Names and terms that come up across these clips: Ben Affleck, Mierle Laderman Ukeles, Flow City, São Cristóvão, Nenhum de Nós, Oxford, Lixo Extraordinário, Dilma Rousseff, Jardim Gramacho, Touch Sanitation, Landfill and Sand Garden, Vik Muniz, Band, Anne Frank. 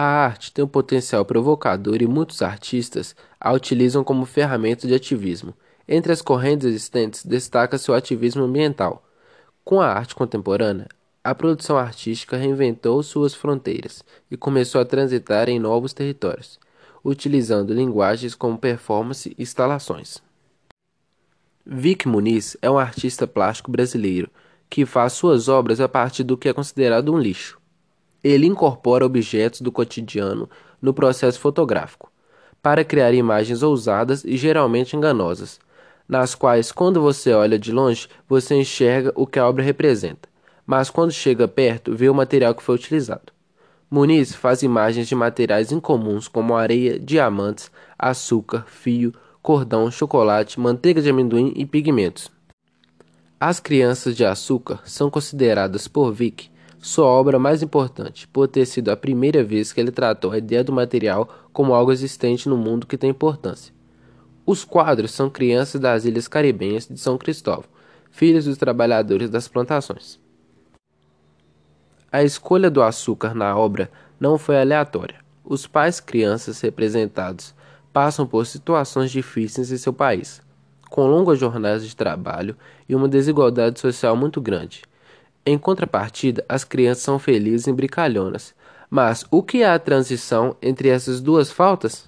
A arte tem um potencial provocador e muitos artistas a utilizam como ferramenta de ativismo. Entre as correntes existentes, destaca-se o ativismo ambiental. Com a arte contemporânea, a produção artística reinventou suas fronteiras e começou a transitar em novos territórios, utilizando linguagens como performance e instalações. Vik Muniz é um artista plástico brasileiro que faz suas obras a partir do que é considerado um lixo. Ele incorpora objetos do cotidiano no processo fotográfico, para criar imagens ousadas e geralmente enganosas, nas quais, quando você olha de longe, você enxerga o que a obra representa, mas quando chega perto, vê o material que foi utilizado. Muniz faz imagens de materiais incomuns como areia, diamantes, açúcar, fio, cordão, chocolate, manteiga de amendoim e pigmentos. As Crianças de Açúcar são consideradas por Vik sua obra mais importante, por ter sido a primeira vez que ele tratou a ideia do material como algo existente no mundo que tem importância. Os quadros são crianças das ilhas caribenhas de São Cristóvão, filhos dos trabalhadores das plantações. A escolha do açúcar na obra não foi aleatória. Os pais crianças representados passam por situações difíceis em seu país, com longas jornadas de trabalho e uma desigualdade social muito grande. Em contrapartida, as crianças são felizes e brincalhonas. Mas o que é a transição entre essas duas faltas?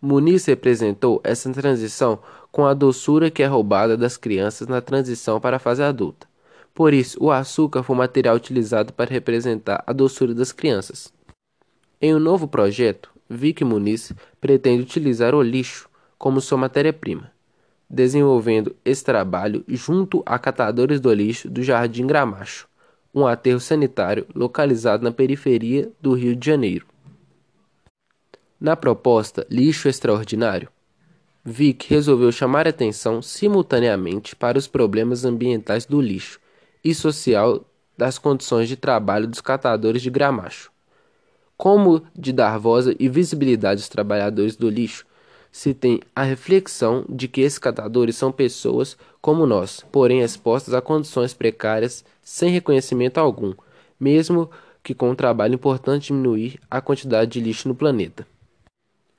Muniz representou essa transição com a doçura que é roubada das crianças na transição para a fase adulta. Por isso, o açúcar foi o material utilizado para representar a doçura das crianças. Em um novo projeto, Vik Muniz pretende utilizar o lixo como sua matéria-prima, desenvolvendo esse trabalho junto a catadores do lixo do Jardim Gramacho, um aterro sanitário localizado na periferia do Rio de Janeiro. Na proposta Lixo Extraordinário, Vik resolveu chamar atenção simultaneamente para os problemas ambientais do lixo e social das condições de trabalho dos catadores de Gramacho, como de dar voz e visibilidade aos trabalhadores do lixo, se tem a reflexão de que esses catadores são pessoas como nós, porém expostas a condições precárias sem reconhecimento algum, mesmo que com um trabalho importante diminuir a quantidade de lixo no planeta.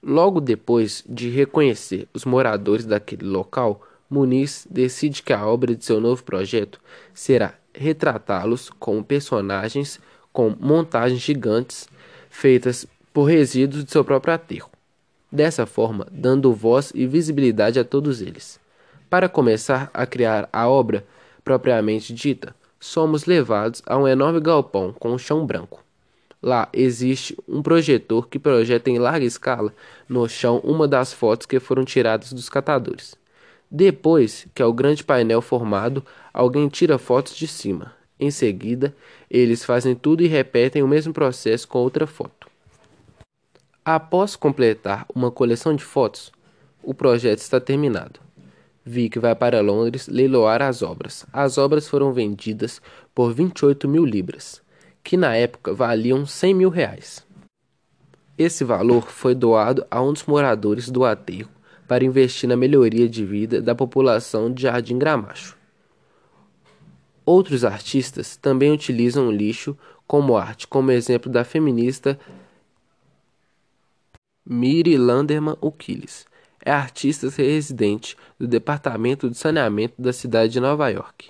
Logo depois de reconhecer os moradores daquele local, Muniz decide que a obra de seu novo projeto será retratá-los como personagens com montagens gigantes feitas por resíduos de seu próprio aterro, dessa forma dando voz e visibilidade a todos eles. Para começar a criar a obra propriamente dita, somos levados a um enorme galpão com um chão branco. Lá existe um projetor que projeta em larga escala no chão uma das fotos que foram tiradas dos catadores. Depois que é o grande painel formado, alguém tira fotos de cima. Em seguida, eles fazem tudo e repetem o mesmo processo com outra foto. Após completar uma coleção de fotos, o projeto está terminado. Vik vai para Londres leiloar as obras. As obras foram vendidas por 28 mil libras, que na época valiam 100 mil reais. Esse valor foi doado a um dos moradores do aterro para investir na melhoria de vida da população de Jardim Gramacho. Outros artistas também utilizam o lixo como arte, como exemplo da feminista Mierle Laderman Ukeles. É artista residente do Departamento de Saneamento da cidade de Nova York.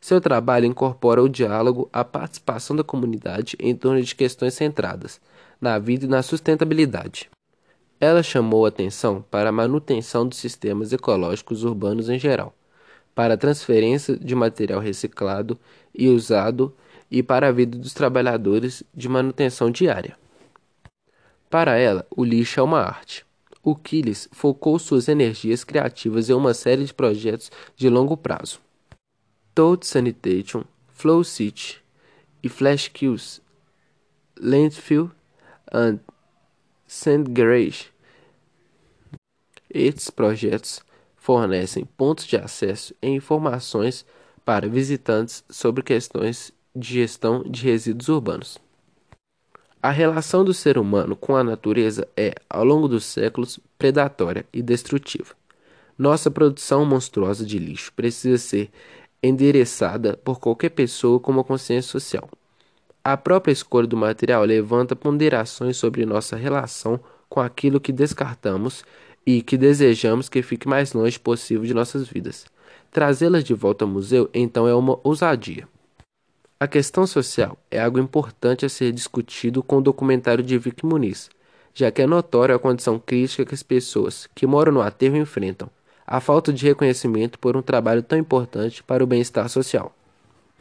Seu trabalho incorpora o diálogo, a participação da comunidade em torno de questões centradas na vida e na sustentabilidade. Ela chamou atenção para a manutenção dos sistemas ecológicos urbanos em geral, para a transferência de material reciclado e usado e para a vida dos trabalhadores de manutenção diária. Para ela, o lixo é uma arte. Ukeles focou suas energias criativas em uma série de projetos de longo prazo. Touch Sanitation, Flow City e Flash Kills, Landfill and Sand Garden. Estes projetos fornecem pontos de acesso e informações para visitantes sobre questões de gestão de resíduos urbanos. A relação do ser humano com a natureza é, ao longo dos séculos, predatória e destrutiva. Nossa produção monstruosa de lixo precisa ser endereçada por qualquer pessoa com uma consciência social. A própria escolha do material levanta ponderações sobre nossa relação com aquilo que descartamos e que desejamos que fique mais longe possível de nossas vidas. Trazê-las de volta ao museu, então, é uma ousadia. A questão social é algo importante a ser discutido com o documentário de Vik Muniz, já que é notória a condição crítica que as pessoas que moram no aterro enfrentam, a falta de reconhecimento por um trabalho tão importante para o bem-estar social.